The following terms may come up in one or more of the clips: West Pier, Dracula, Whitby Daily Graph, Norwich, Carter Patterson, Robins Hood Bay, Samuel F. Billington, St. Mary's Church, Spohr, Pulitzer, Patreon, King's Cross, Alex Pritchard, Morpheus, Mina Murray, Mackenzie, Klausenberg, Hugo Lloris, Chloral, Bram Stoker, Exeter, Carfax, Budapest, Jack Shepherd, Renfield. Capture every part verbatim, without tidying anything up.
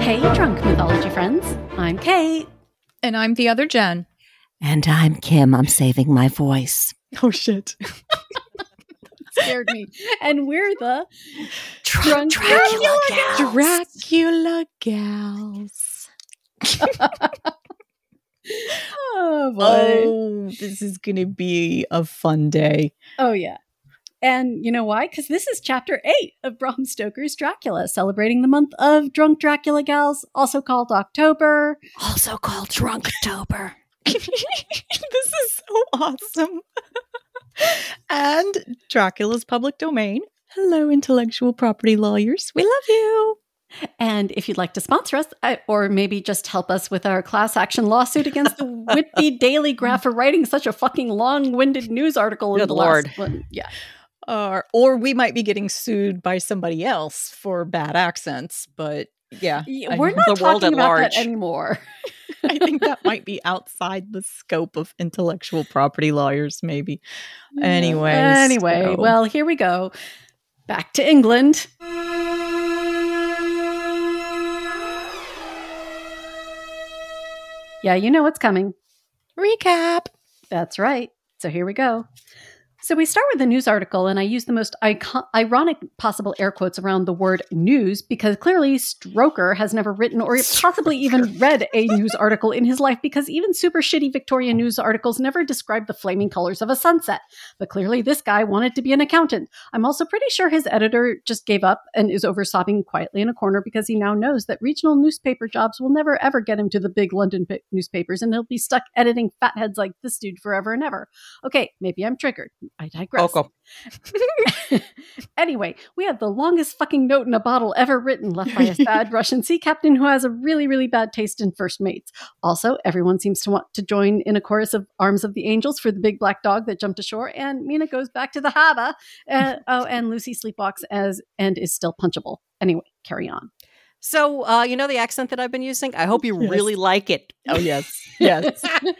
Hey, Drunk Mythology friends. I'm Kate. And I'm the other Jen. And I'm Kim. I'm saving my voice. Oh, shit. Scared me. And we're the Dr- drunk Dracula, Dracula, Dracula gals. Dracula gals. Oh, boy. Oh, this is going to be a fun day. Oh, yeah. And you know why? Because this is chapter eight of Bram Stoker's Dracula, celebrating the month of Drunk Dracula Gals, also called October. Also called Drunktober. This is so awesome. And Dracula's public domain. Hello, intellectual property lawyers. We love you. And if you'd like to sponsor us, or maybe just help us with our class action lawsuit against the Whitby Daily Graph for writing such a fucking long-winded news article. Good in the Lord. Last one. Yeah. Uh, or we might be getting sued by somebody else for bad accents, but yeah. yeah we're I, not the talking world at about large. That anymore. I think that might be outside the scope of intellectual property lawyers, maybe. Anyways. Anyway, so. Well, here we go. Back to England. Yeah, you know what's coming. Recap. That's right. So here we go. So we start with a news article, and I use the most icon- ironic possible air quotes around the word news, because clearly Stoker has never written or possibly even read a news article in his life, because even super shitty Victorian news articles never described the flaming colors of a sunset. But clearly this guy wanted to be an accountant. I'm also pretty sure his editor just gave up and is over sobbing quietly in a corner, because he now knows that regional newspaper jobs will never ever get him to the big London p- newspapers, and he'll be stuck editing fatheads like this dude forever and ever. Okay, maybe I'm triggered. I digress. Anyway, we have the longest fucking note in a bottle ever written, left by a sad Russian sea captain who has a really, really bad taste in first mates. Also, everyone seems to want to join in a chorus of Arms of the Angels for the big black dog that jumped ashore, and Mina goes back to the harbor. Uh, oh, and Lucy sleepwalks as and is still punchable. Anyway, carry on. So, uh, you know the accent that I've been using? I hope you yes. really like it. Oh, yes. Yes. I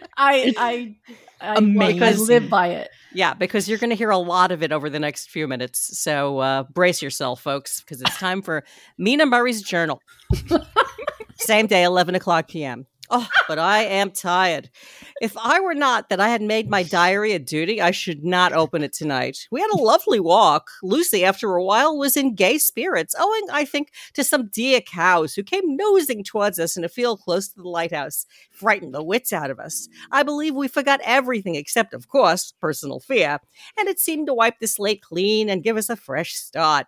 I, I, like, I live by it. Yeah, because you're going to hear a lot of it over the next few minutes. So uh, brace yourself, folks, because it's time for Mina Murray's Journal. Same day, eleven o'clock p.m. Oh, but I am tired. If I were not that I had made my diary a duty, I should not open it tonight. We had a lovely walk. Lucy, after a while, was in gay spirits, owing, I think, to some dear cows who came nosing towards us in a field close to the lighthouse, frightened the wits out of us. I believe we forgot everything except, of course, personal fear, and it seemed to wipe the slate clean and give us a fresh start.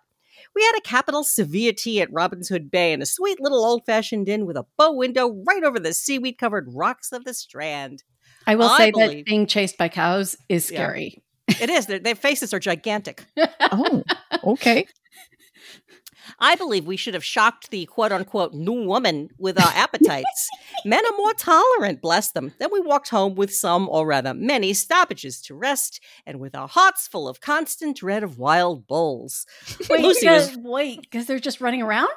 We had a capital severe tea at Robins Hood Bay in a sweet little old-fashioned inn with a bow window right over the seaweed-covered rocks of the Strand. I will I say believe- that being chased by cows is scary. Yeah. It is. Their, their faces are gigantic. Oh, okay. I believe we should have shocked the quote-unquote new woman with our appetites. Men are more tolerant, bless them. Then we walked home with some, or rather many, stoppages to rest, and with our hearts full of constant dread of wild bulls. Wait, Lucy was, wait, because they're just running around?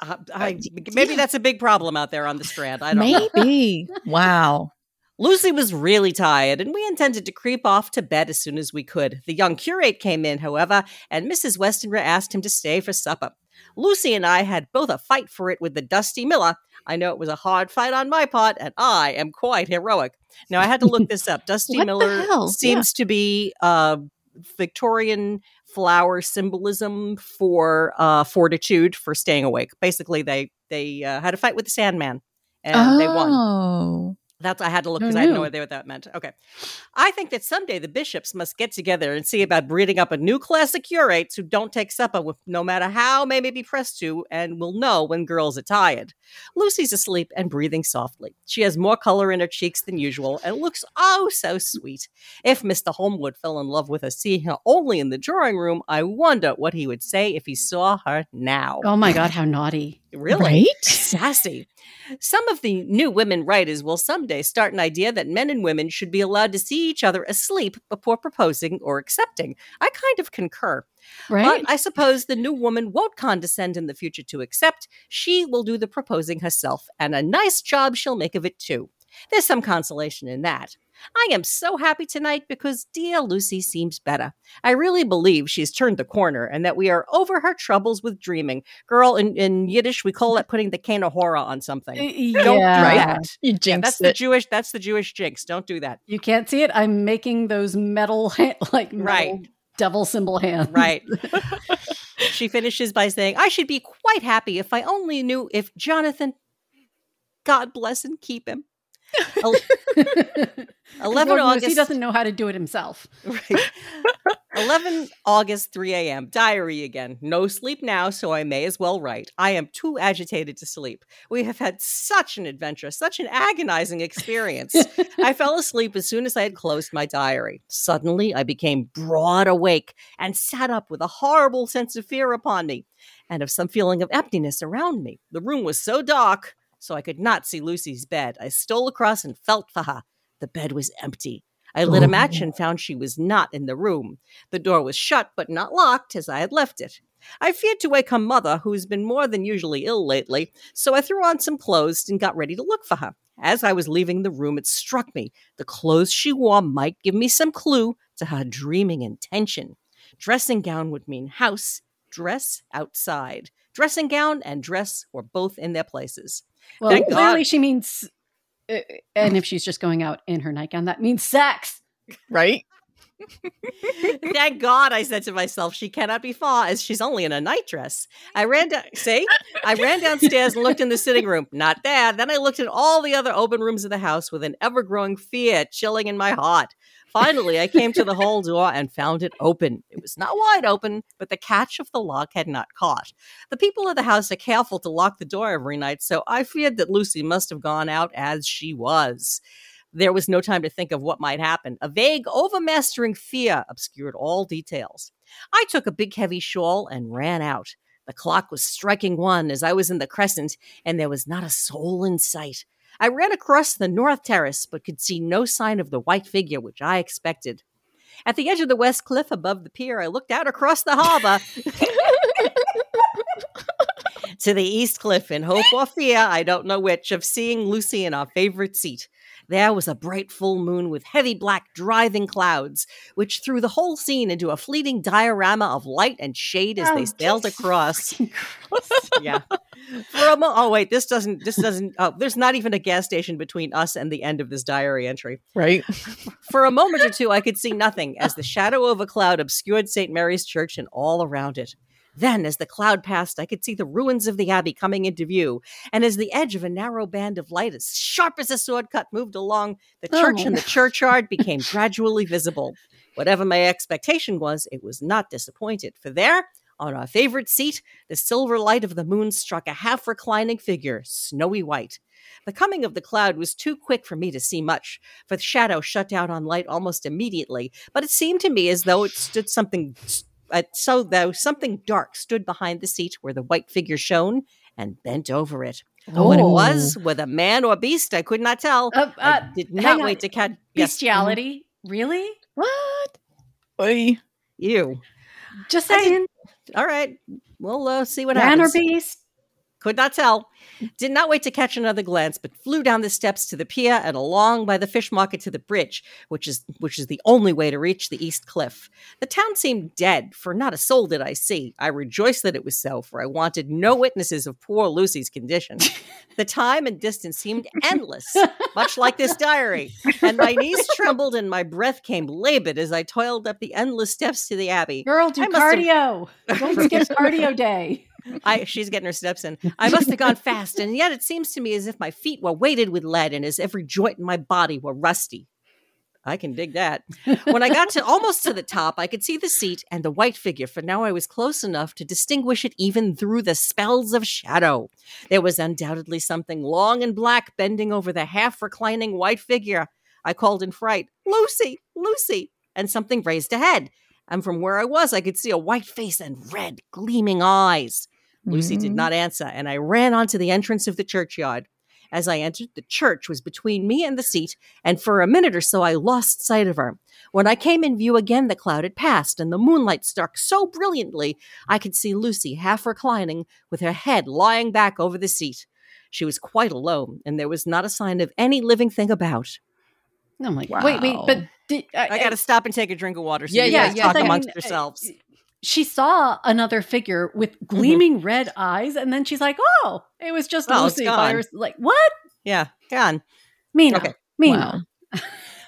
Uh, I, maybe yeah. that's a big problem out there on the Strand. I don't maybe. know. Maybe. Wow. Lucy was really tired, and we intended to creep off to bed as soon as we could. The young curate came in, however, and Missus Westenra asked him to stay for supper. Lucy and I had both a fight for it with the dusty miller. I know it was a hard fight on my part, and I am quite heroic. Now, I had to look this up. Dusty miller seems yeah. to be uh, Victorian flower symbolism for uh, fortitude, for staying awake. Basically, they, they uh, had a fight with the Sandman, and oh. they won. Oh. That's I had to look because no, no. I had no idea what that meant. Okay. I think that someday the bishops must get together and see about breeding up a new class of curates who don't take supper with, no matter how may be pressed to, and will know when girls are tired. Lucy's asleep and breathing softly. She has more color in her cheeks than usual and looks oh so sweet. If Mister Holmwood fell in love with her seeing her only in the drawing room, I wonder what he would say if he saw her now. Oh my God, how naughty. Really? Right? Sassy. Some of the new women writers will someday start an idea that men and women should be allowed to see each other asleep before proposing or accepting. I kind of concur. Right? But I suppose the new woman won't condescend in the future to accept. She will do the proposing herself, and a nice job she'll make of it too. There's some consolation in that. I am so happy tonight because dear Lucy seems better. I really believe she's turned the corner and that we are over her troubles with dreaming. Girl, in, in Yiddish, we call that putting the cane of horror on something. Yeah. Don't do that. You jinxed yeah, that's it. The Jewish, that's the Jewish jinx. Don't do that. You can't see it. I'm making those metal, like metal right. devil symbol hands. Right. She finishes by saying, I should be quite happy if I only knew if Jonathan, God bless and keep him. eleven August. He doesn't know how to do it himself. Right. eleven August, three a.m. Diary again. No sleep now, so I may as well write. I am too agitated to sleep. We have had such an adventure, such an agonizing experience. I fell asleep as soon as I had closed my diary. Suddenly, I became broad awake and sat up with a horrible sense of fear upon me and of some feeling of emptiness around me. The room was so dark, so I could not see Lucy's bed. I stole across and felt for her. The bed was empty. I lit a match and found she was not in the room. The door was shut, but not locked, as I had left it. I feared to wake her mother, who has been more than usually ill lately, so I threw on some clothes and got ready to look for her. As I was leaving the room, it struck me. The clothes she wore might give me some clue to her dreaming intention. Dressing gown would mean house, dress outside. Dressing gown and dress were both in their places. Well, Thank clearly God. She means, uh, and if she's just going out in her nightgown, that means sex. Right? Thank God, I said to myself, she cannot be far as she's only in a nightdress. I ran down, see? I ran downstairs and looked in the sitting room. Not there. Then I looked at all the other open rooms of the house with an ever-growing fear chilling in my heart. Finally, I came to the hall door and found it open. It was not wide open, but the catch of the lock had not caught. The people of the house are careful to lock the door every night, so I feared that Lucy must have gone out as she was. There was no time to think of what might happen. A vague, overmastering fear obscured all details. I took a big, heavy shawl and ran out. The clock was striking one as I was in the crescent, and there was not a soul in sight. I ran across the north terrace, but could see no sign of the white figure, which I expected. At the edge of the West Cliff above the pier, I looked out across the harbor to the East Cliff in hope or fear, I don't know which, of seeing Lucy in our favorite seat. There was a bright full moon with heavy black driving clouds, which threw the whole scene into a fleeting diorama of light and shade as oh, they sailed across. yeah. For a mo- oh wait, this doesn't. This doesn't. Oh, there's not even a gas station between us and the end of this diary entry. Right. For a moment or two, I could see nothing as the shadow of a cloud obscured Saint Mary's Church and all around it. Then, as the cloud passed, I could see the ruins of the abbey coming into view, and as the edge of a narrow band of light, as sharp as a sword cut, moved along, the church oh. and the churchyard became gradually visible. Whatever my expectation was, it was not disappointed, for there, on our favorite seat, the silver light of the moon struck a half-reclining figure, snowy white. The coming of the cloud was too quick for me to see much, for the shadow shut down on light almost immediately, but it seemed to me as though it stood something... St- Uh, so, though, something dark stood behind the seat where the white figure shone and bent over it. Oh. What it was, whether a man or beast, I could not tell. Uh, uh, I did not wait on. to catch... Bestiality? Yes. Really? What? Oy. Ew. Just saying. Did... All right. We'll uh, see what man happens. Man or beast? Could not tell. Did not wait to catch another glance, but flew down the steps to the pier and along by the fish market to the bridge, which is which is the only way to reach the East Cliff. The town seemed dead, for not a soul did I see. I rejoiced that it was so, for I wanted no witnesses of poor Lucy's condition. The time and distance seemed endless, much like this diary, and my knees trembled and my breath came labored as I toiled up the endless steps to the abbey. Girl, do cardio. Have... Don't skip cardio day. I, she's getting her steps in. I must have gone fast, and yet it seems to me as if my feet were weighted with lead and as every joint in my body were rusty. I can dig that. When I got to almost to the top, I could see the seat and the white figure, for now I was close enough to distinguish it even through the spells of shadow. There was undoubtedly something long and black bending over the half-reclining white figure. I called in fright, Lucy, Lucy, and something raised a head. And from where I was, I could see a white face and red, gleaming eyes. Lucy did not answer, and I ran onto the entrance of the churchyard. As I entered, the church was between me and the seat, and for a minute or so I lost sight of her. When I came in view again, the cloud had passed, and the moonlight struck so brilliantly, I could see Lucy half reclining, with her head lying back over the seat. She was quite alone, and there was not a sign of any living thing about. I'm like, wow. wait, wait, but did, I, I got to stop and take a drink of water. So yeah, you yeah, guys yeah. talk I amongst mean, yourselves. She saw another figure with gleaming mm-hmm. red eyes, and then she's like, "Oh, it was just oh, Lucy." I was like, "What?" Yeah, gone. Mina, okay. Mina. Wow.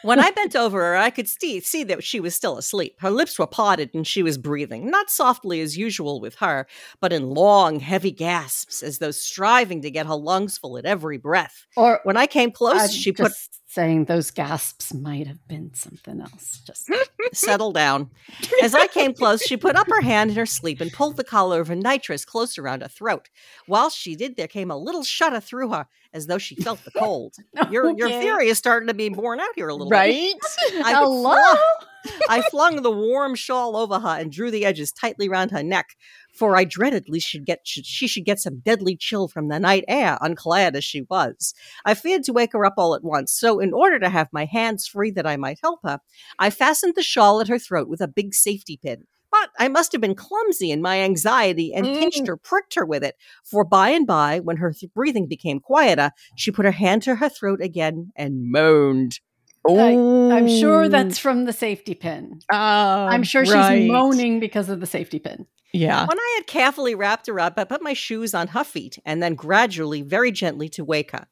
When I bent over her, I could see, see that she was still asleep. Her lips were parted and she was breathing, not softly as usual with her, but in long, heavy gasps, as though striving to get her lungs full at every breath. Or when I came close, I'm she just put... saying those gasps might have been something else. Just settle down. As I came close, she put up her hand in her sleep and pulled the collar of her nitrous close around her throat. While she did, there came a little shudder through her, as though she felt the cold. Your okay. your theory is starting to be borne out here a little right? bit. Right? Hello? Flung, I flung the warm shawl over her and drew the edges tightly round her neck, for I dreaded lest she'd get, she should get some deadly chill from the night air, unclad as she was. I feared to wake her up all at once, so in order to have my hands free that I might help her, I fastened the shawl at her throat with a big safety pin. But I must have been clumsy in my anxiety and mm. pinched her, pricked her with it. For by and by, when her th- breathing became quieter, she put her hand to her throat again and moaned. Oh, I, I'm sure that's from the safety pin. Oh, I'm sure right. she's moaning because of the safety pin. Yeah. When I had carefully wrapped her up, I put my shoes on her feet and then gradually, very gently, to wake her.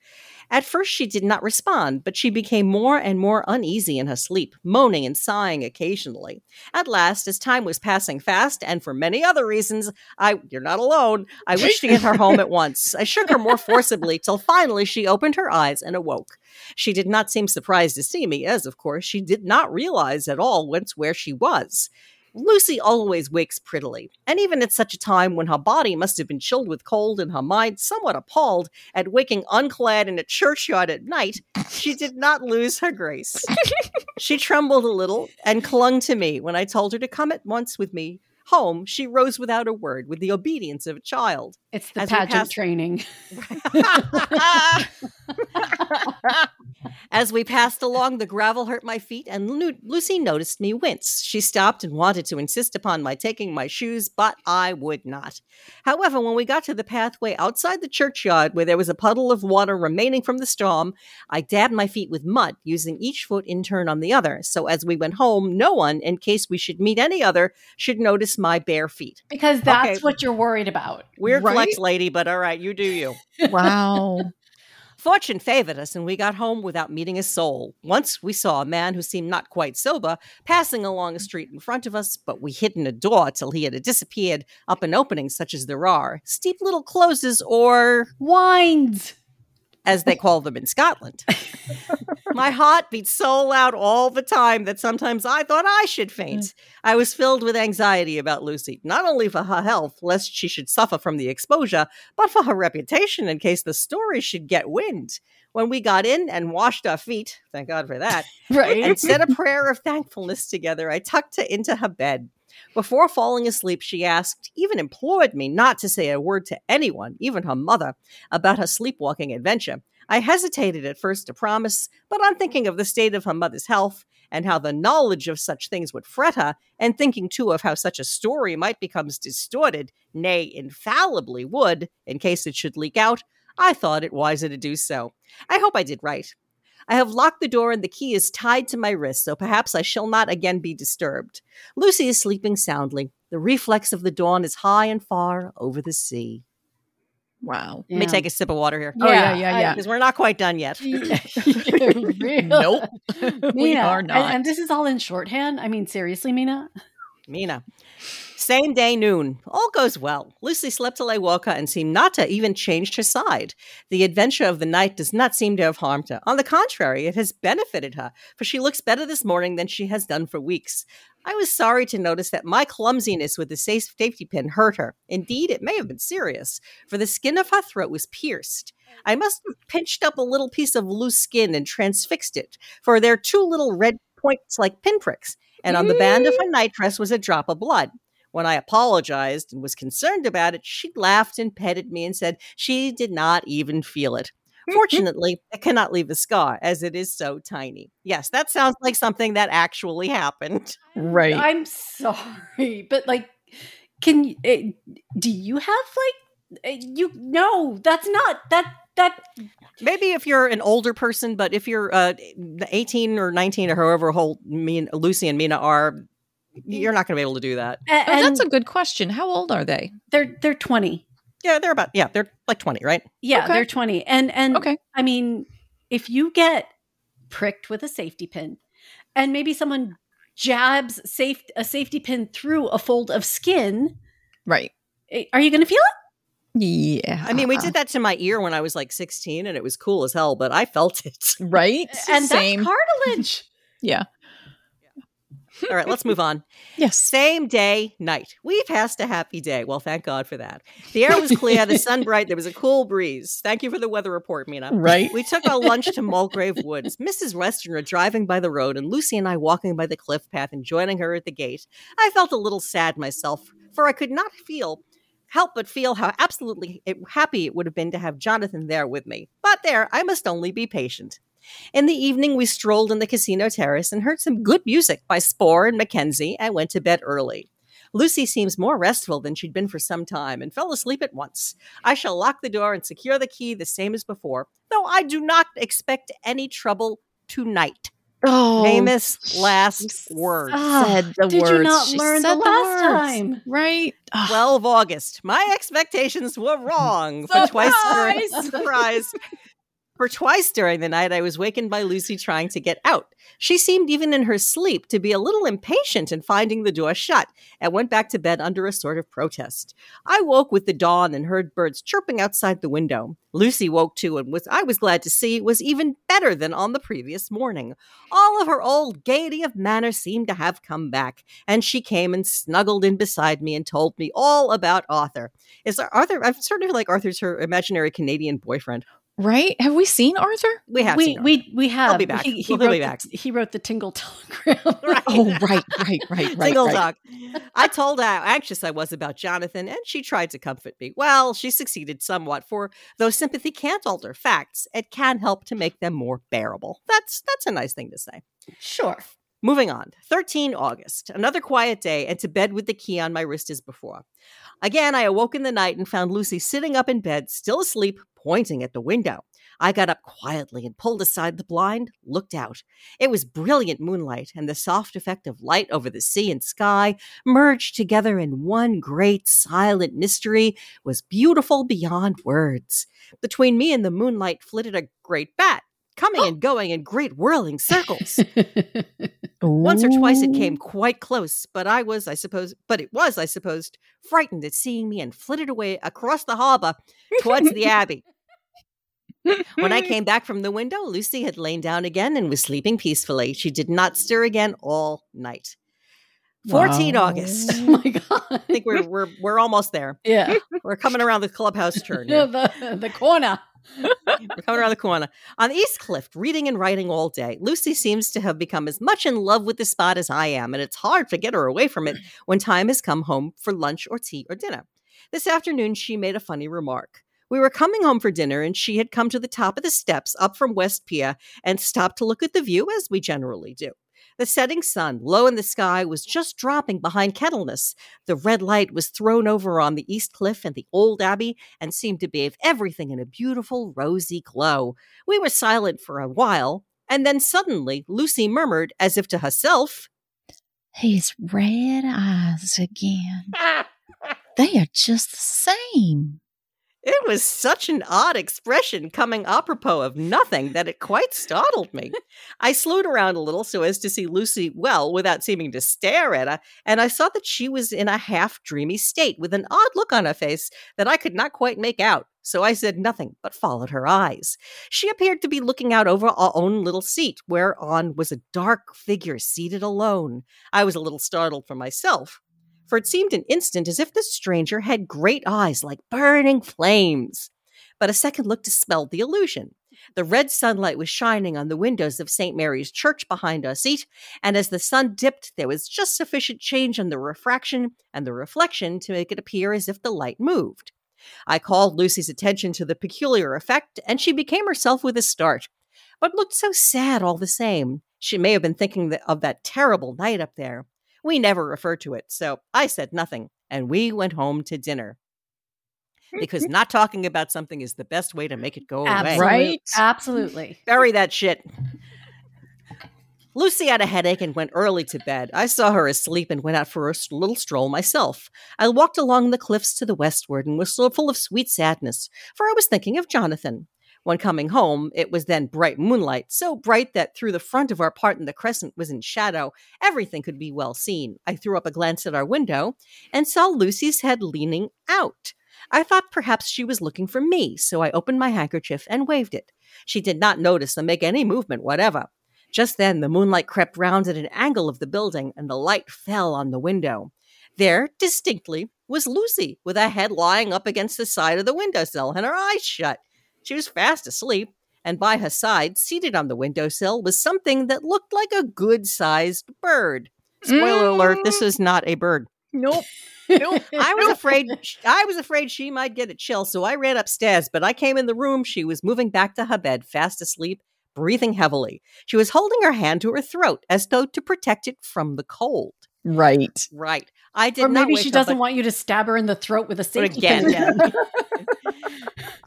At first she did not respond, but she became more and more uneasy in her sleep, moaning and sighing occasionally. At last, as time was passing fast, and for many other reasons, I you're not alone, I wished to get her home at once. I shook her more forcibly, till finally she opened her eyes and awoke. She did not seem surprised to see me, as, of course, she did not realize at all whence where she was. Lucy always wakes prettily, and even at such a time when her body must have been chilled with cold and her mind somewhat appalled at waking unclad in a churchyard at night, she did not lose her grace. She trembled a little and clung to me. When I told her to come at once with me home, she rose without a word, with the obedience of a child. It's the As pageant passed- training. As we passed along, the gravel hurt my feet, and Lu- Lucy noticed me wince. She stopped and wanted to insist upon my taking my shoes, but I would not. However, when we got to the pathway outside the churchyard, where there was a puddle of water remaining from the storm, I dabbed my feet with mud, using each foot in turn on the other. So as we went home, no one, in case we should meet any other, should notice my bare feet. Because that's okay. what you're worried about. Weird right? flex, lady, but all right, you do you. Wow. Fortune favored us, and we got home without meeting a soul. Once we saw a man who seemed not quite sober passing along a street in front of us, but we hid in a door till he had disappeared up an opening such as there are. Steep little closes or... winds, as they call them in Scotland. My heart beat so loud all the time that sometimes I thought I should faint. I was filled with anxiety about Lucy, not only for her health, lest she should suffer from the exposure, but for her reputation in case the story should get wind. When we got in and washed our feet, thank God for that, right. and said a prayer of thankfulness together, I tucked her into her bed. Before falling asleep, she asked, even implored me not to say a word to anyone, even her mother, about her sleepwalking adventure. I hesitated at first to promise, but on thinking of the state of her mother's health and how the knowledge of such things would fret her, and thinking, too, of how such a story might become distorted, nay, infallibly would, in case it should leak out, I thought it wiser to do so. I hope I did right. I have locked the door and the key is tied to my wrist, so perhaps I shall not again be disturbed. Lucy is sleeping soundly. The reflex of the dawn is high and far over the sea. Wow. Yeah. Let me take a sip of water here. Oh, yeah, yeah, yeah. Because yeah. we're not quite done yet. Nope. We Mina, are not. And, and this is all in shorthand? I mean, seriously, Mina? Mina. Same day, noon. All goes well. Lucy slept till I woke her and seemed not to even change her side. The adventure of the night does not seem to have harmed her. On the contrary, it has benefited her, for she looks better this morning than she has done for weeks. I was sorry to notice that my clumsiness with the safety pin hurt her. Indeed, it may have been serious, for the skin of her throat was pierced. I must have pinched up a little piece of loose skin and transfixed it, for there are two little red points like pinpricks, and on the band of her nightdress was a drop of blood. When I apologized and was concerned about it, she laughed and petted me and said she did not even feel it. Fortunately, I cannot leave a scar, as it is so tiny. Yes, that sounds like something that actually happened. Right. I'm sorry, but like, can you, do you have like, you, no, that's not, that that maybe if you're an older person, but if you're uh, eighteen or nineteen or however old mean Lucy and Mina are, you're not going to be able to do that. And, oh, that's a good question. How old are they? They're they're twenty. Yeah, they're about yeah, they're like twenty, right? Yeah, okay. They're twenty. And and okay. I mean, if you get pricked with a safety pin, and maybe someone jabs safe a safety pin through a fold of skin, right? Are you going to feel it? Yeah. I mean, we did that to my ear when I was like sixteen and it was cool as hell, but I felt it. Right? And same. That's cartilage. Yeah. Yeah. All right, let's move on. Yes. Same day, night. We've passed a happy day. Well, thank God for that. The air was clear, the sun bright, there was a cool breeze. Thank you for the weather report, Mina. Right. We took our lunch to Mulgrave Woods. Missus Westerner driving by the road and Lucy and I walking by the cliff path and joining her at the gate. I felt a little sad myself, for I could not feel... help but feel how absolutely happy it would have been to have Jonathan there with me. But there, I must only be patient. In the evening, we strolled in the casino terrace and heard some good music by Spohr and Mackenzie and went to bed early. Lucy seems more restful than she'd been for some time and fell asleep at once. I shall lock the door and secure the key the same as before, though I do not expect any trouble tonight. Oh, famous last words. Said the Did words. you not she learn the last the time? Right? twelve August. My expectations were wrong. For twice, during, surprise. For twice during the night, I was wakened by Lucy trying to get out. She seemed even in her sleep to be a little impatient in finding the door shut and went back to bed under a sort of protest. I woke with the dawn and heard birds chirping outside the window. Lucy woke too and was I was glad to see was even better than on the previous morning. All of her old gaiety of manner seemed to have come back, and she came and snuggled in beside me and told me all about Arthur. Is there Arthur? I'm sort of like Arthur's her imaginary Canadian boyfriend. Right? Have we seen Arthur? We have. We seen Arthur. we we have. I'll be back. He, he we'll wrote be back. The, he wrote the Tingle Telegram. Right. Oh, right, right, right, right. Tingle right. Talk. I told her how anxious I was about Jonathan, and she tried to comfort me. Well, she succeeded somewhat, for though sympathy can't alter facts, it can help to make them more bearable. That's that's a nice thing to say. Sure. Moving on. thirteenth of August. Another quiet day, and to bed with the key on my wrist as before. Again, I awoke in the night and found Lucy sitting up in bed, still asleep, pointing at the window. I got up quietly and pulled aside the blind, looked out. It was brilliant moonlight, and the soft effect of light over the sea and sky, merged together in one great silent mystery, was beautiful beyond words. Between me and the moonlight flitted a great bat, coming oh. and going in great whirling circles. Once or twice it came quite close, but I was, I suppose, but it was, I supposed, frightened at seeing me and flitted away across the harbor towards the abbey. When I came back from the window, Lucy had lain down again and was sleeping peacefully. She did not stir again all night. fourteenth wow. August. Oh my God. I think we're we're we're almost there. Yeah. We're coming around the clubhouse turn. the, the corner. We're coming around the corner. On East Cliff, reading and writing all day. Lucy seems to have become as much in love with the spot as I am, and it's hard to get her away from it when time has come home for lunch or tea or dinner. This afternoon, she made a funny remark. We were coming home for dinner, and she had come to the top of the steps up from West Pier and stopped to look at the view, as we generally do. The setting sun, low in the sky, was just dropping behind Kettleness. The red light was thrown over on the East Cliff and the old abbey and seemed to bathe everything in a beautiful rosy glow. We were silent for a while, and then suddenly Lucy murmured, as if to herself, "His red eyes again. They are just the same." It was such an odd expression coming apropos of nothing that it quite startled me. I slewed around a little so as to see Lucy well without seeming to stare at her, and I saw that she was in a half-dreamy state with an odd look on her face that I could not quite make out. So I said nothing, but followed her eyes. She appeared to be looking out over our own little seat, whereon was a dark figure seated alone. I was a little startled for myself, for it seemed an instant as if the stranger had great eyes like burning flames. But a second look dispelled the illusion. The red sunlight was shining on the windows of Saint Mary's Church behind our seat, and as the sun dipped, there was just sufficient change in the refraction and the reflection to make it appear as if the light moved. I called Lucy's attention to the peculiar effect, and she became herself with a start, but looked so sad all the same. She may have been thinking of that terrible night up there. We never referred to it, so I said nothing, and we went home to dinner. because not talking about something is the best way to make it go Absolute, away. Right? Absolutely. Bury that shit. Lucy had a headache and went early to bed. I saw her asleep and went out for a little stroll myself. I walked along the cliffs to the westward and was so full of sweet sadness, for I was thinking of Jonathan. When coming home, it was then bright moonlight, so bright that through the front of our part in the crescent was in shadow. Everything could be well seen. I threw up a glance at our window and saw Lucy's head leaning out. I thought perhaps she was looking for me, so I opened my handkerchief and waved it. She did not notice or make any movement whatever. Just then, the moonlight crept round at an angle of the building, and the light fell on the window. There, distinctly, was Lucy, with her head lying up against the side of the windowsill and her eyes shut. She was fast asleep, and by her side, seated on the windowsill, was something that looked like a good-sized bird. Spoiler mm. alert, this is not a bird. Nope. Nope. I was nope. afraid I was afraid she might get a chill, so I ran upstairs, but I came in the room. She was moving back to her bed, fast asleep, breathing heavily. She was holding her hand to her throat as though to protect it from the cold. Right. Right. I did or not maybe she doesn't up, want you to stab her in the throat with a safety pin. Again.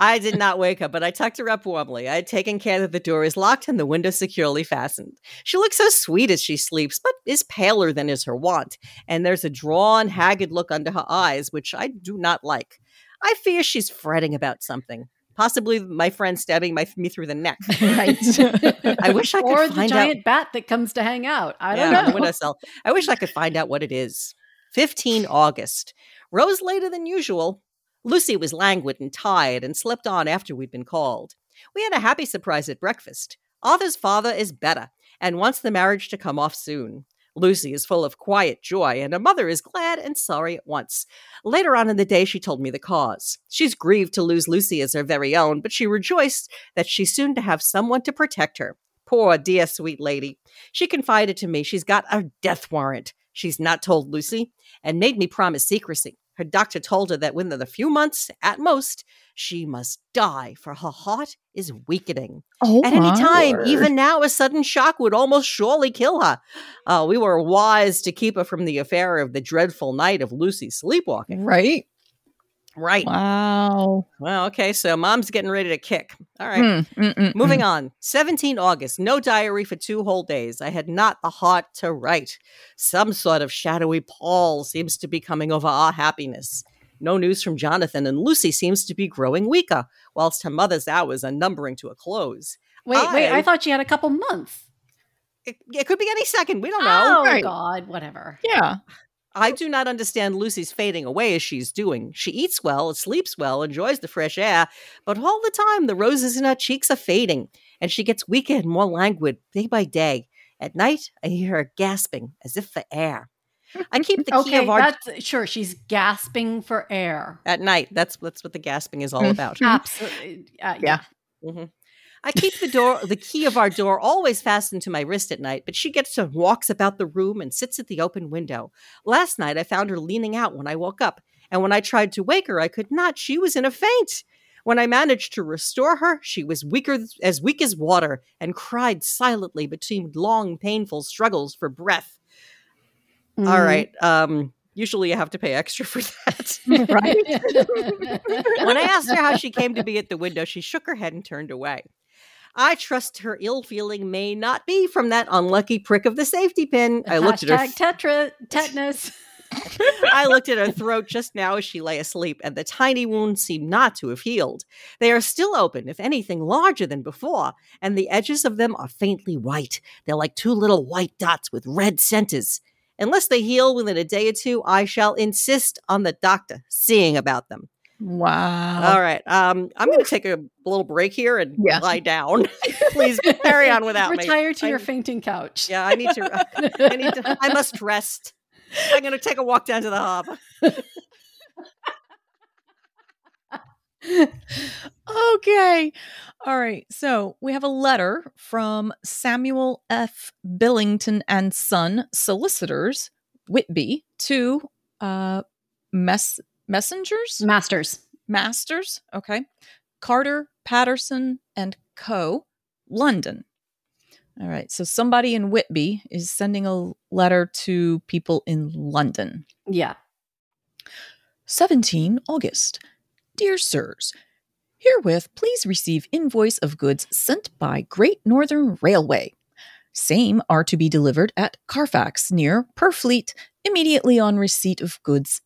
I did not wake her, but I tucked her up warmly. I had taken care that the door is locked and the window securely fastened. She looks so sweet as she sleeps, but is paler than is her wont, and there's a drawn, haggard look under her eyes, which I do not like. I fear she's fretting about something. Possibly my friend stabbing my, me through the neck. Right. I wish I could or find out. Or the giant out. bat that comes to hang out. I don't yeah, know. I wish I could find out what it is. the fifteenth of August. Rose later than usual. Lucy was languid and tired and slept on after we'd been called. We had a happy surprise at breakfast. Arthur's father is better and wants the marriage to come off soon. Lucy is full of quiet joy, and her mother is glad and sorry at once. Later on in the day, she told me the cause. She's grieved to lose Lucy as her very own, but she rejoiced that she's soon to have someone to protect her. Poor dear sweet lady. She confided to me she's got a death warrant. She's not told Lucy, and made me promise secrecy. Her doctor told her that within a few months, at most, she must die, for her heart is weakening. Oh, at any time, Lord. Even now, a sudden shock would almost surely kill her. Uh, we were wise to keep her from the affair of the dreadful night of Lucy sleepwalking. Right. Right. Wow. Well, okay, so mom's getting ready to kick. All right. Mm, Moving mm. on. the seventeenth of August. No diary for two whole days. I had not the heart to write. Some sort of shadowy pall seems to be coming over our happiness. No news from Jonathan, and Lucy seems to be growing weaker, whilst her mother's hours are numbering to a close. Wait, I, wait, I thought she had a couple months. It, it could be any second. We don't know. Oh, right. God, whatever. Yeah. I do not understand Lucy's fading away as she's doing. She eats well, sleeps well, enjoys the fresh air, but all the time the roses in her cheeks are fading, and she gets weaker and more languid day by day. At night, I hear her gasping as if for air. I keep the key okay, of our... That's, sure, she's gasping for air. At night, that's that's what the gasping is all about. Absolutely. Uh, yeah. yeah. Mm-hmm. I keep the door, the key of our door always fastened to my wrist at night, but she gets and walks about the room and sits at the open window. Last night, I found her leaning out when I woke up, and when I tried to wake her, I could not. She was in a faint. When I managed to restore her, she was weaker, as weak as water, and cried silently between long, painful struggles for breath. Mm. All right. Um... Usually you have to pay extra for that. Right? When I asked her how she came to be at the window, she shook her head and turned away. I trust her ill feeling may not be from that unlucky prick of the safety pin. I looked at her tetra tetanus. I looked at her throat just now as she lay asleep, and the tiny wounds seemed not to have healed. They are still open, if anything larger than before, and the edges of them are faintly white. They're like two little white dots with red centers. Unless they heal within a day or two, I shall insist on the doctor seeing about them. Wow. All right. Um, I'm going to take a little break here and yeah. lie down. Please carry on without Retire me. Retire to I, your fainting couch. Yeah, I need to. I need to. I must rest. I'm going to take a walk down to the harbor. Okay. All right. So we have a letter from Samuel F. Billington and Son, solicitors, Whitby, to uh, mess- messengers? Masters. Masters. Okay. Carter, Patterson, and Co., London. All right. So somebody in Whitby is sending a letter to people in London. Yeah. the seventeenth of August. Dear Sirs, herewith please receive invoice of goods sent by Great Northern Railway. Same are to be delivered at Carfax near Purfleet immediately on receipt of goods.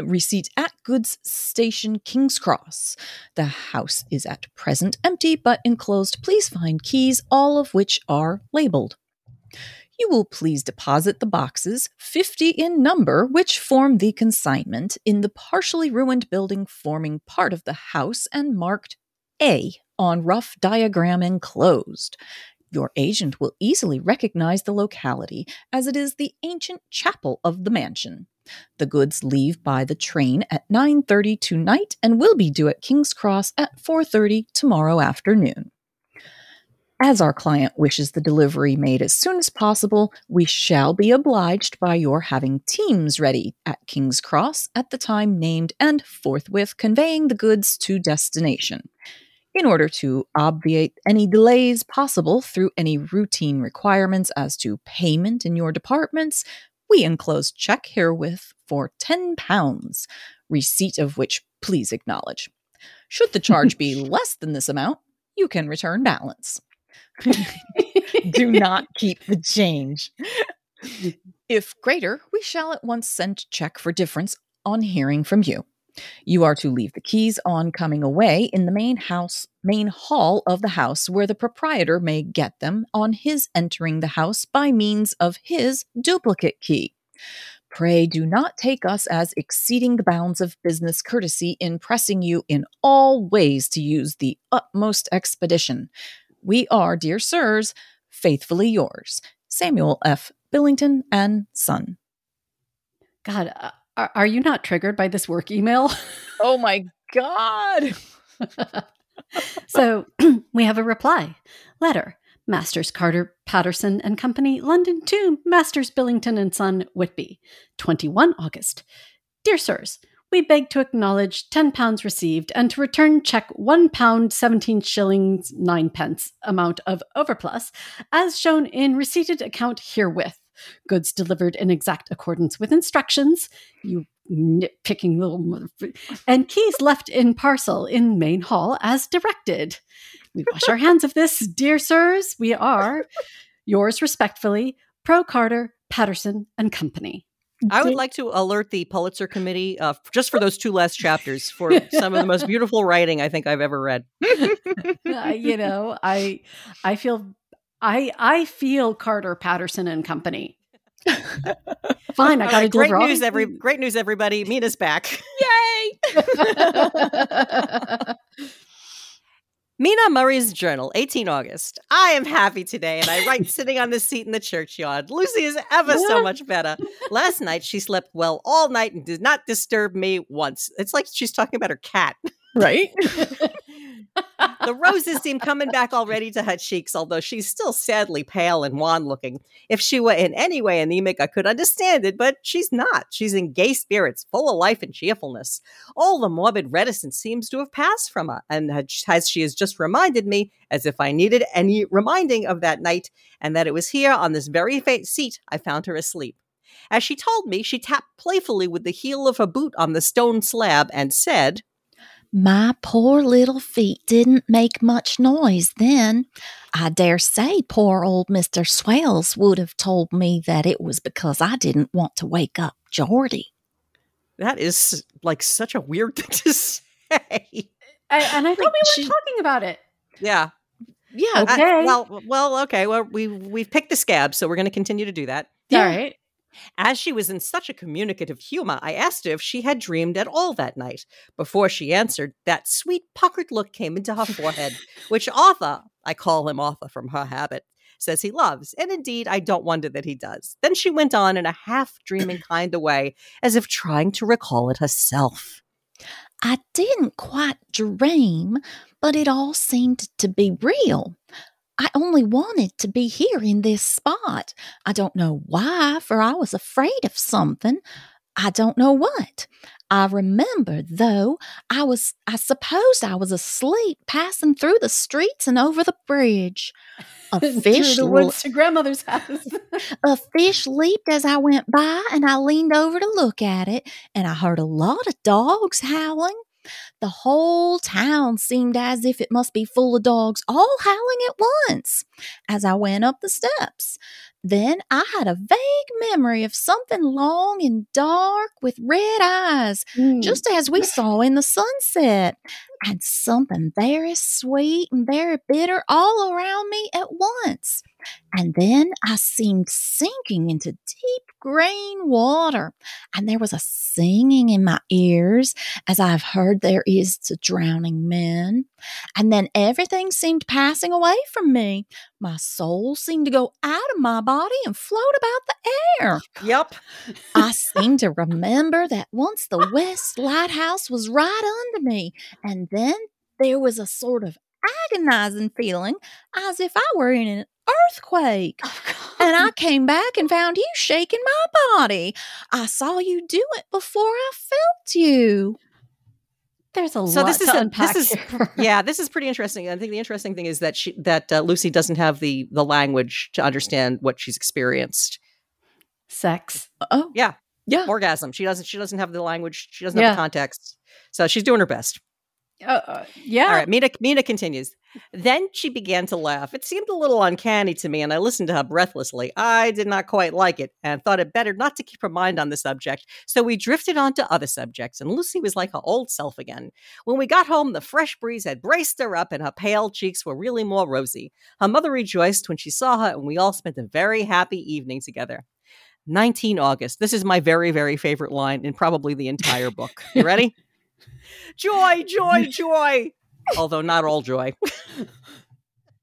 Receipt at goods station King's Cross. The house is at present empty, but enclosed please find keys, all of which are labeled. You will please deposit the boxes, fifty in number, which form the consignment, in the partially ruined building forming part of the house and marked A on rough diagram enclosed. Your agent will easily recognize the locality, as it is the ancient chapel of the mansion. The goods leave by the train at nine thirty tonight and will be due at King's Cross at four thirty tomorrow afternoon. As our client wishes the delivery made as soon as possible, we shall be obliged by your having teams ready at King's Cross at the time named and forthwith conveying the goods to destination. In order to obviate any delays possible through any routine requirements as to payment in your departments, we enclose check herewith for ten pounds, receipt of which please acknowledge. Should the charge be less than this amount, you can return balance. Do not keep the change. If greater, we shall at once send check for difference on hearing from you. You are to leave the keys on coming away in the main house, main hall of the house, where the proprietor may get them on his entering the house by means of his duplicate key. Pray do not take us as exceeding the bounds of business courtesy in pressing you in all ways to use the utmost expedition. We are, dear sirs, faithfully yours, Samuel F. Billington and Son. God, uh- Are you not triggered by this work email? Oh, my God. So we have a reply. Letter. Masters Carter Patterson and Company, London two, Masters Billington and Son, Whitby, the twenty-first of August. Dear Sirs, we beg to acknowledge ten pounds received and to return check one pound seventeen shillings nine pence amount of overplus as shown in receipted account herewith. Goods delivered in exact accordance with instructions, you nitpicking little motherfucker, and keys left in parcel in main hall as directed. We wash our hands of this, dear sirs. We are yours respectfully, Pro Carter, Patterson and Company. I would like to alert the Pulitzer Committee, uh, just for those two last chapters, for some of the most beautiful writing I think I've ever read. uh, you know, I I feel. I I feel Carter Patterson and Company. Fine, I got to deliver. Great news, every great news, everybody! Mina's back. Yay! Mina Murray's Journal, the eighteenth of August. I am happy today, and I write sitting on the seat in the churchyard. Lucy is ever yeah. so much better. Last night she slept well all night and did not disturb me once. It's like she's talking about her cat, right? The roses seem coming back already to her cheeks, although she's still sadly pale and wan-looking. If she were in any way anemic, I could understand it, but she's not. She's in gay spirits, full of life and cheerfulness. All the morbid reticence seems to have passed from her, and as she has just reminded me, as if I needed any reminding of that night, and that it was here on this very faint seat I found her asleep. As she told me, she tapped playfully with the heel of her boot on the stone slab and said, "My poor little feet didn't make much noise then. I dare say poor old Mister Swells would have told me that it was because I didn't want to wake up Geordie." That is like such a weird thing to say. And, and I think we were talking about it. Yeah. Yeah. Okay. I, well, well, okay. Well, we, we've picked the scab, so we're going to continue to do that. All yeah. right. As she was in such a communicative humor, I asked her if she had dreamed at all that night. Before she answered, that sweet puckered look came into her forehead, which Arthur, I call him Arthur from her habit, says he loves, and indeed I don't wonder that he does. Then she went on in a half-dreaming kind of way, as if trying to recall it herself. "I didn't quite dream, but it all seemed to be real. I only wanted to be here in this spot. I don't know why, for I was afraid of something. I don't know what. I remember, though, I was, I supposed I was asleep, passing through the streets and over the bridge. A fish, the woods to grandmother's house. A fish leaped as I went by, and I leaned over to look at it, and I heard a lot of dogs howling. The whole town seemed as if it must be full of dogs, all howling at once, as I went up the steps. Then I had a vague memory of something long and dark with red eyes, mm. just as we saw in the sunset, and something very sweet and very bitter all around me at once. And then I seemed sinking into deep green water, and there was a singing in my ears, as I have heard there is to drowning men. And then everything seemed passing away from me. My soul seemed to go out of my body and float about the air. Yep. I seemed to remember that once the West Lighthouse was right under me, and then there was a sort of agonizing feeling as if I were in an earthquake. Oh, and I came back and found you shaking my body. I saw you do it before I felt you. There's a so lot this is to a, unpack this is, here. Yeah, this is pretty interesting. I think the interesting thing is that she, that uh, Lucy doesn't have the the language to understand what she's experienced. Sex. Oh. Yeah. Yeah. Orgasm. She doesn't she doesn't have the language. She doesn't yeah. have the context. So she's doing her best. Uh, yeah. All right. Mina, Mina continues. Then she began to laugh. It seemed a little uncanny to me, and I listened to her breathlessly. I did not quite like it, and thought it better not to keep her mind on the subject. So we drifted on to other subjects, and Lucy was like her old self again. When we got home, the fresh breeze had braced her up, and her pale cheeks were really more rosy. Her mother rejoiced when she saw her, and we all spent a very happy evening together. the nineteenth of August. This is my very, very favorite line in probably the entire book. You ready? Joy, joy, joy. Although not all joy.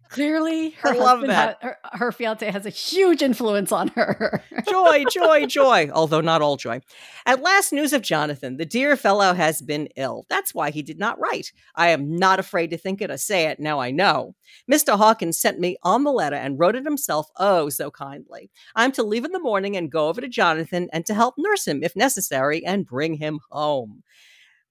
Clearly, her I love that. Ha- her, her fiance has a huge influence on her. Joy, joy, joy. Although not all joy. At last, news of Jonathan. The dear fellow has been ill. That's why he did not write. I am not afraid to think it or say it. Now I know. Mister Hawkins sent me on the letter and wrote it himself. Oh, so kindly. I'm to leave in the morning and go over to Jonathan and to help nurse him if necessary and bring him home.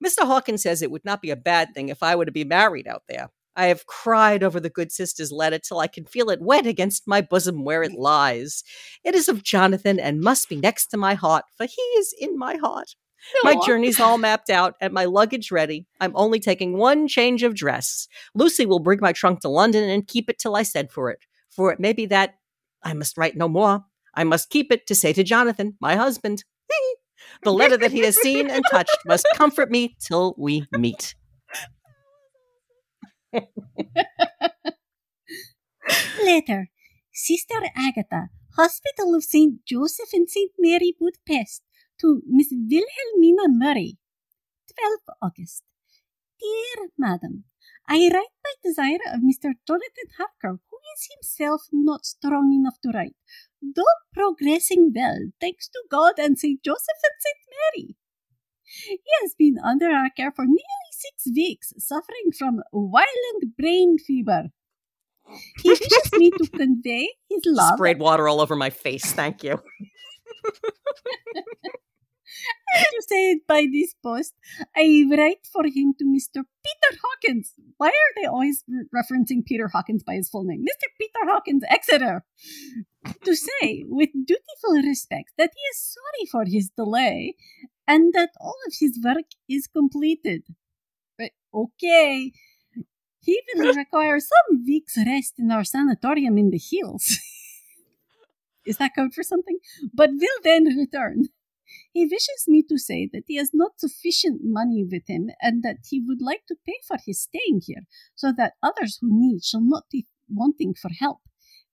Mister Hawkins says it would not be a bad thing if I were to be married out there. I have cried over the good sister's letter till I can feel it wet against my bosom where it lies. It is of Jonathan and must be next to my heart, for he is in my heart. No. My journey's all mapped out and my luggage ready. I'm only taking one change of dress. Lucy will bring my trunk to London and keep it till I send for it. For it may be that I must write no more. I must keep it to say to Jonathan, my husband. The letter that he has seen and touched must comfort me till we meet. Later, Sister Agatha, Hospital of Saint Joseph and Saint Mary, Budapest, to Miss Wilhelmina Murray. the twelfth of August. Dear Madam, I write by desire of Mister Jonathan Harker, who is himself not strong enough to write, though progressing well, thanks to God and Saint Joseph and Saint Mary. He has been under our care for nearly six weeks, suffering from violent brain fever. He wishes me to convey his love. Sprayed water all over my face, thank you. As you say it by this post, I write for him to Mister Peter Hawkins. Why are they always re- referencing Peter Hawkins by his full name? Mister Peter Hawkins, Exeter. To say, with dutiful respect, that he is sorry for his delay and that all of his work is completed. But okay, he will require some weeks' rest in our sanatorium in the hills. Is that code for something? But will then return. He wishes me to say that he has not sufficient money with him and that he would like to pay for his staying here so that others who need shall not be wanting for help.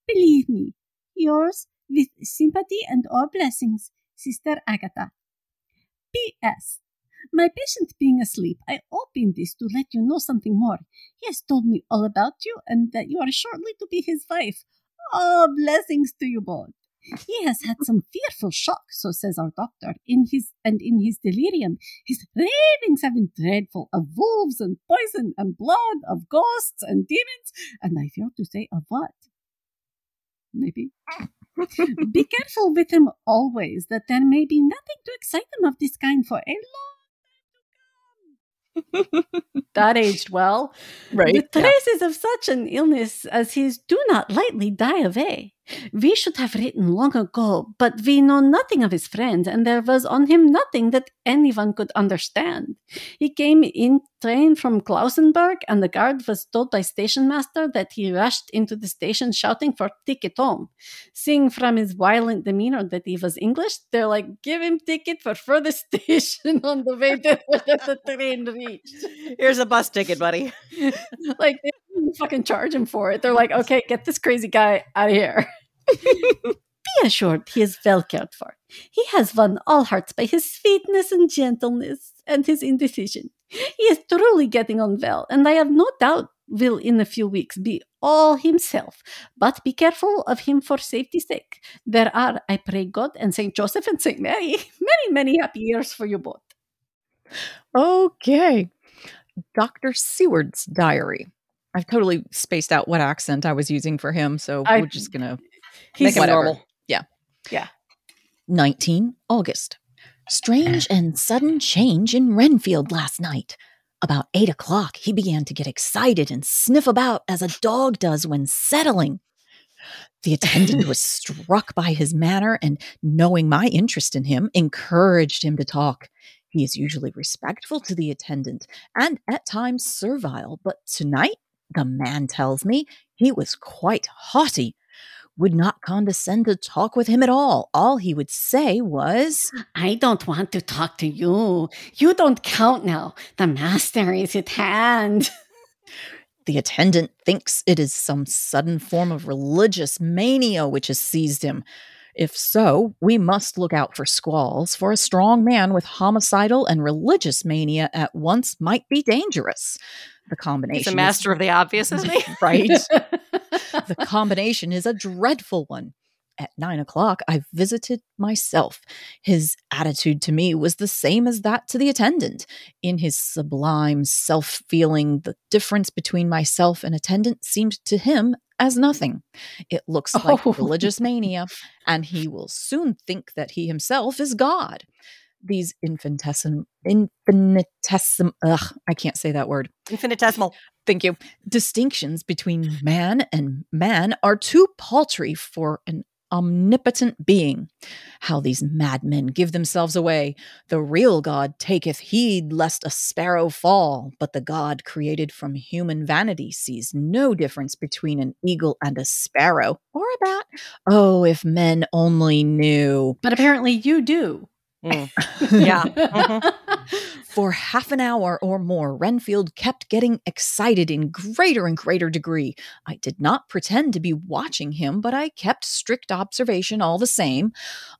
Believe me, yours with sympathy and all blessings, Sister Agatha. P S. My patient being asleep, I opened this to let you know something more. He has told me all about you and that you are shortly to be his wife. All blessings to you both. He has had some fearful shock, so says our doctor, in his and in his delirium. His ravings have been dreadful, of wolves and poison and blood, of ghosts and demons, and I fear to say of what? Maybe. Be careful with him always, that there may be nothing to excite him of this kind for a long time to come. That aged well. Right. The traces yeah. of such an illness as his do not lightly die away. We should have written long ago, but we know nothing of his friend, and there was on him nothing that anyone could understand. He came in train from Klausenberg, and the guard was told by station master that he rushed into the station shouting for ticket home. Seeing from his violent demeanor that he was English, they're like, give him ticket for further station on the way that the train reached. Here's a bus ticket, buddy. Like, they didn't fucking charge him for it. They're like, okay, get this crazy guy out of here. Be assured he is well cared for. He has won all hearts by his sweetness and gentleness and his indecision. He is truly getting on well, and I have no doubt will in a few weeks be all himself. But be careful of him for safety's sake. There are, I pray God and Saint Joseph and Saint Mary, many, many happy years for you both. Okay. Doctor Seward's diary. I've totally spaced out what accent I was using for him, so I, we're just going to make it normal. Yeah. Yeah. nineteenth of August. Strange and sudden change in Renfield last night. About eight o'clock, he began to get excited and sniff about as a dog does when settling. The attendant was struck by his manner and, knowing my interest in him, encouraged him to talk. He is usually respectful to the attendant and at times servile, but tonight, the man tells me, he was quite haughty, would not condescend to talk with him at all. All he would say was, I don't want to talk to you. You don't count now. The master is at hand. The attendant thinks it is some sudden form of religious mania which has seized him. If so, we must look out for squalls, for a strong man with homicidal and religious mania at once might be dangerous. The combination. He's a master is, of the obvious, isn't he? Right. The combination is a dreadful one. At nine o'clock, I visited myself. His attitude to me was the same as that to the attendant. In his sublime self-feeling, the difference between myself and attendant seemed to him as nothing. It looks like oh. religious mania, and he will soon think that he himself is God. These infinitesim, infinitesim, ugh, I can't say that word. Infinitesimal. Thank you. Distinctions between man and man are too paltry for an omnipotent being. How these madmen give themselves away. The real God taketh heed lest a sparrow fall, but the God created from human vanity sees no difference between an eagle and a sparrow, or a bat. Oh, if men only knew. But apparently you do. Mm. Yeah. Mm-hmm. For half an hour or more, Renfield kept getting excited in greater and greater degree. I did not pretend to be watching him, but I kept strict observation all the same.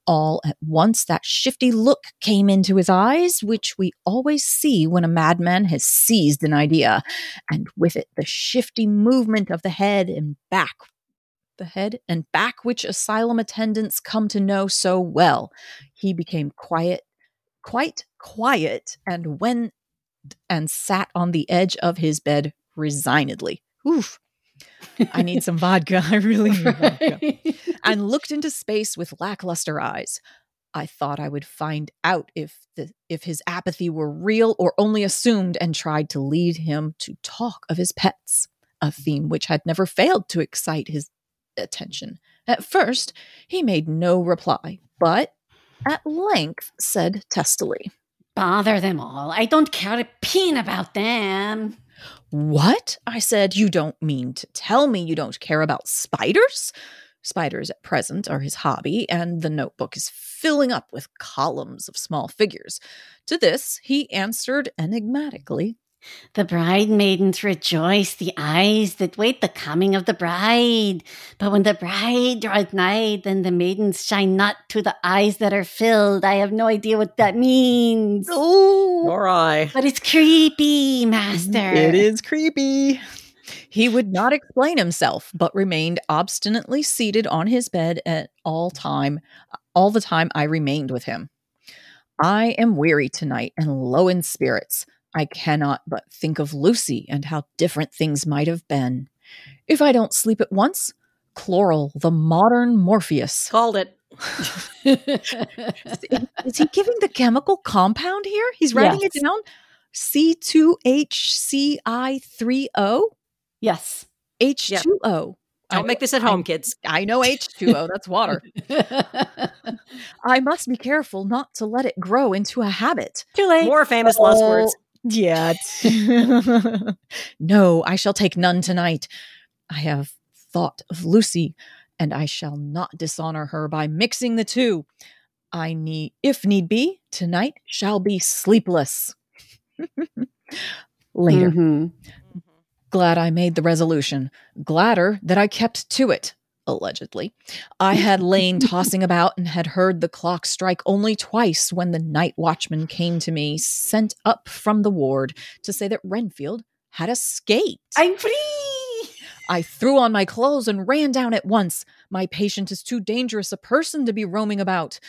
All at once, that shifty look came into his eyes, which we always see when a madman has seized an idea, and with it, the shifty movement of the head and back. The head and back which asylum attendants come to know so well. He became quiet, quite quiet, and went and sat on the edge of his bed resignedly. Oof. I need some vodka. I really need vodka. And looked into space with lackluster eyes. I thought I would find out if the, if his apathy were real or only assumed, and tried to lead him to talk of his pets, a theme which had never failed to excite his attention. At first, he made no reply, but at length said testily, "Bother them all. I don't care a pin about them." "What?" I said. "You don't mean to tell me you don't care about spiders?" Spiders at present are his hobby, and the notebook is filling up with columns of small figures. To this, he answered enigmatically, "The bride-maidens rejoice, the eyes that wait the coming of the bride. But when the bride draweth nigh, then the maidens shine not to the eyes that are filled." I have no idea what that means. Oh, nor I. But it's creepy, master. It is creepy. He would not explain himself, but remained obstinately seated on his bed at all time, all the time I remained with him. I am weary tonight and low in spirits. I cannot but think of Lucy and how different things might have been. If I don't sleep at once, Chloral, the modern Morpheus. Called it. is, is he giving the chemical compound here? He's writing yes. it down. C two H C I three O? Yes. H two O. Yep. Don't I, make this at home, I, kids. I know H two O, that's water. I must be careful not to let it grow into a habit. Too late. More famous oh, last words. Yeah. No, I shall take none tonight. I have thought of Lucy, and I shall not dishonor her by mixing the two. I need, if need be, tonight shall be sleepless. Later. Mm-hmm. Glad I made the resolution. Gladder that I kept to it, allegedly. I had lain tossing about and had heard the clock strike only twice when the night watchman came to me, sent up from the ward to say that Renfield had escaped. I'm free! I threw on my clothes and ran down at once. My patient is too dangerous a person to be roaming about.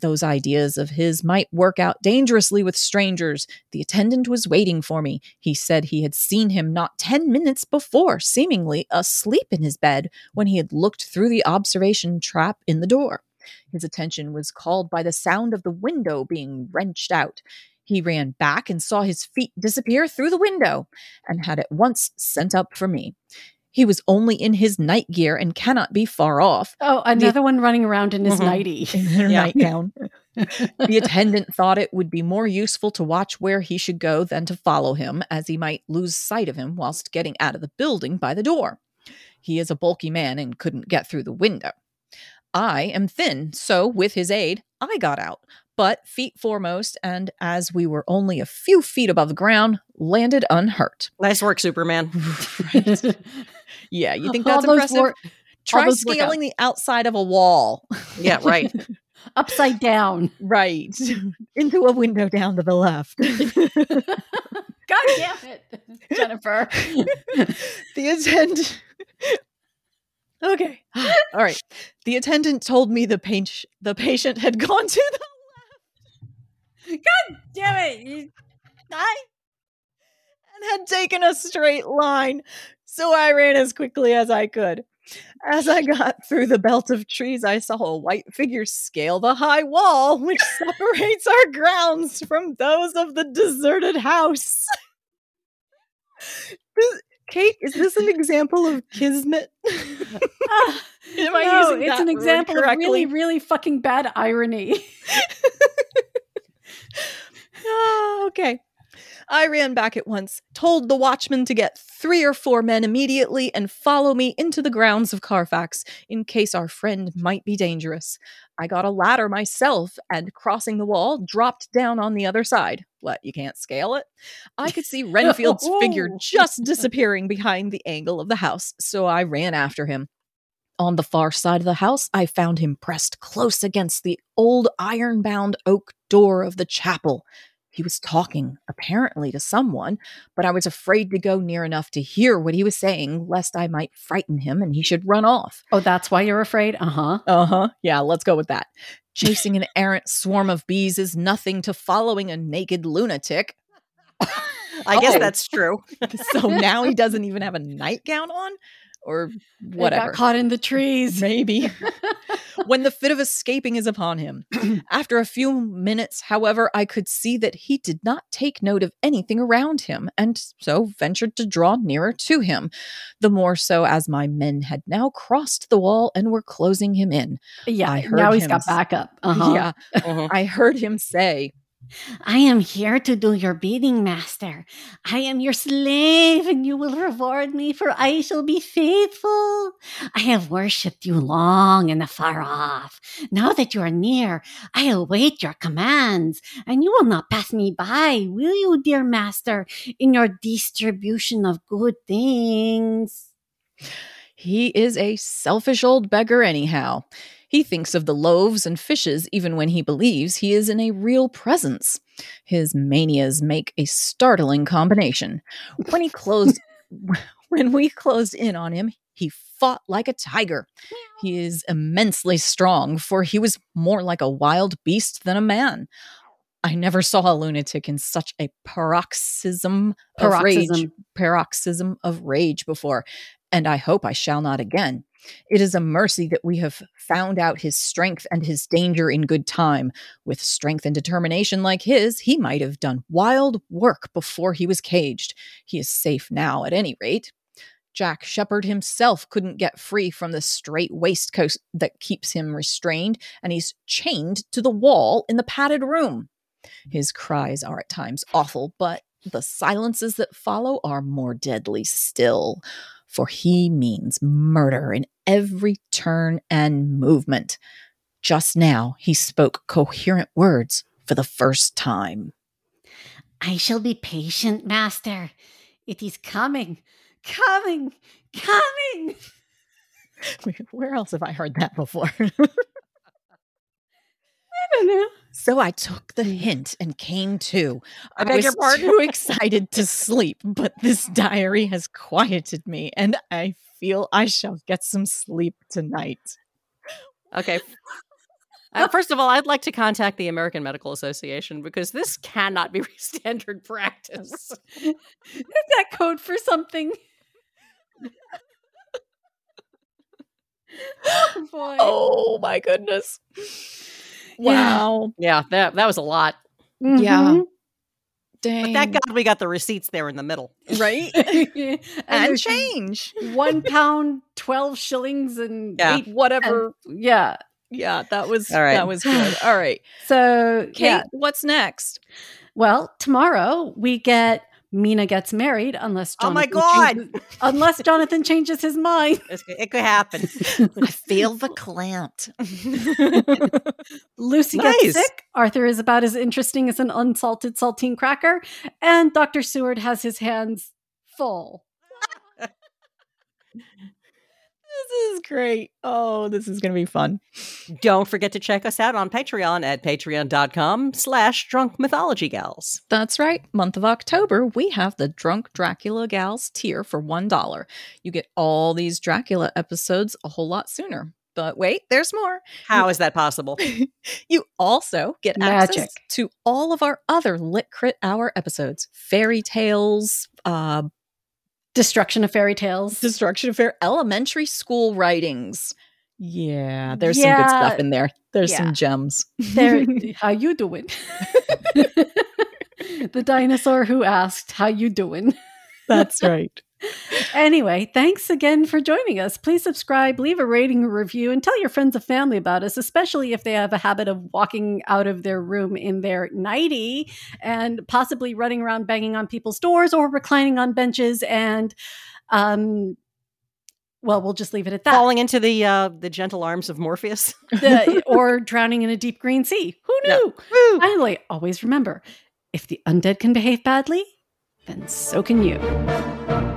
Those ideas of his might work out dangerously with strangers. The attendant was waiting for me. He said he had seen him not ten minutes before, seemingly asleep in his bed, when he had looked through the observation trap in the door. His attention was called by the sound of the window being wrenched out. He ran back and saw his feet disappear through the window, and had at once sent up for me. He was only in his night gear and cannot be far off. Oh, another the, one running around in his mm-hmm. nightie. In her yeah. nightgown. The attendant thought it would be more useful to watch where he should go than to follow him, as he might lose sight of him whilst getting out of the building by the door. He is a bulky man and couldn't get through the window. I am thin, so with his aid, I got out, but feet foremost, and as we were only a few feet above the ground, landed unhurt. Nice work, Superman. Right. Yeah, you think that's all impressive? Wor- Try scaling the outside of a wall. Yeah, right. Upside down. Right. Into a window down to the left. God damn it, Jennifer. The attendant... Okay. All right. The attendant told me the, pa- the patient had gone to the left. God damn it. You I and had taken a straight line. So I ran as quickly as I could. As I got through the belt of trees, I saw a white figure scale the high wall, which separates our grounds from those of the deserted house. This- Kate, is this an example of kismet? Am I no, using that it's an example correctly? Of really, really fucking bad irony. Oh, okay. I ran back at once, told the watchman to get three or four men immediately and follow me into the grounds of Carfax in case our friend might be dangerous. I got a ladder myself and, crossing the wall, dropped down on the other side. What, you can't scale it? I could see Renfield's figure just disappearing behind the angle of the house, so I ran after him. On the far side of the house, I found him pressed close against the old iron-bound oak door of the chapel. He was talking, apparently, to someone, but I was afraid to go near enough to hear what he was saying, lest I might frighten him and he should run off. Oh, that's why you're afraid? Uh-huh. Uh-huh. Yeah, let's go with that. Chasing an errant swarm of bees is nothing to following a naked lunatic. I oh. guess that's true. So now he doesn't even have a nightgown on? Or whatever. It got caught in the trees. Maybe. When the fit of escaping is upon him. After a few minutes, however, I could see that he did not take note of anything around him, and so ventured to draw nearer to him, the more so as my men had now crossed the wall and were closing him in. Yeah, I heard now he's got backup. Uh-huh. Yeah, uh-huh. I heard him say... I am here to do your bidding, master. I am your slave, and you will reward me, for I shall be faithful. I have worshipped you long and afar off. Now that you are near, I await your commands, and you will not pass me by, will you, dear master, in your distribution of good things? He is a selfish old beggar, anyhow. He thinks of the loaves and fishes even when he believes he is in a real presence. His manias make a startling combination. When he closed, when we closed in on him, he fought like a tiger. He is immensely strong, for he was more like a wild beast than a man. I never saw a lunatic in such a paroxysm, paroxysm. of rage, paroxysm of rage before, and I hope I shall not again. It is a mercy that we have found out his strength and his danger in good time. With strength and determination like his, he might have done wild work before he was caged. He is safe now, at any rate. Jack Shepherd himself couldn't get free from the straight waistcoat that keeps him restrained, and he's chained to the wall in the padded room. His cries are at times awful, but the silences that follow are more deadly still, for he means murder in every turn and movement. Just now he spoke coherent words for the first time. I shall be patient, master. It is coming, coming, coming. Where else have I heard that before? I don't know. So I took the hint and came to. I, I beg was your pardon? Too excited to sleep, but this diary has quieted me, and I feel I shall get some sleep tonight. Okay. Uh, first of all, I'd like to contact the American Medical Association, because this cannot be standard practice. Is that code for something? Oh, boy. Oh, my goodness. Wow. Yeah, yeah, that that was a lot. Mm-hmm. Yeah. Dang. But thank God we got the receipts there in the middle. Right? and, and change. One pound, twelve shillings, and yeah. eight whatever. And, yeah. Yeah, that was right. that was good. All right. So, Kate, yeah. what's next? Well, tomorrow we get Mina Gets Married, unless Jonathan oh my God, changes, unless Jonathan changes his mind. It could happen. I feel the clamp. Lucy nice. Gets sick. Arthur is about as interesting as an unsalted saltine cracker, and Doctor Seward has his hands full. This is great. Oh, this is going to be fun. Don't forget to check us out on Patreon at patreon.com slash drunk mythology gals. That's right. Month of October, we have the Drunk Dracula Gals tier for one dollar. You get all these Dracula episodes a whole lot sooner. But wait, there's more. How is that possible? You also get Magic. access to all of our other Lit Crit Hour episodes. Fairy tales, uh, Destruction of Fairy Tales. Destruction of Fairy Elementary School Writings. Yeah, there's yeah. some good stuff in there. There's yeah. some gems. There, how you doing? The dinosaur who asked, how you doing? That's right. Anyway, thanks again for joining us. Please subscribe, leave a rating, a review, and tell your friends and family about us, especially if they have a habit of walking out of their room in their nightie and possibly running around banging on people's doors or reclining on benches and, um, well, we'll just leave it at that. Falling into the uh, the gentle arms of Morpheus. the, or drowning in a deep green sea. Who knew? No. Finally, always remember, if the undead can behave badly, then so can you.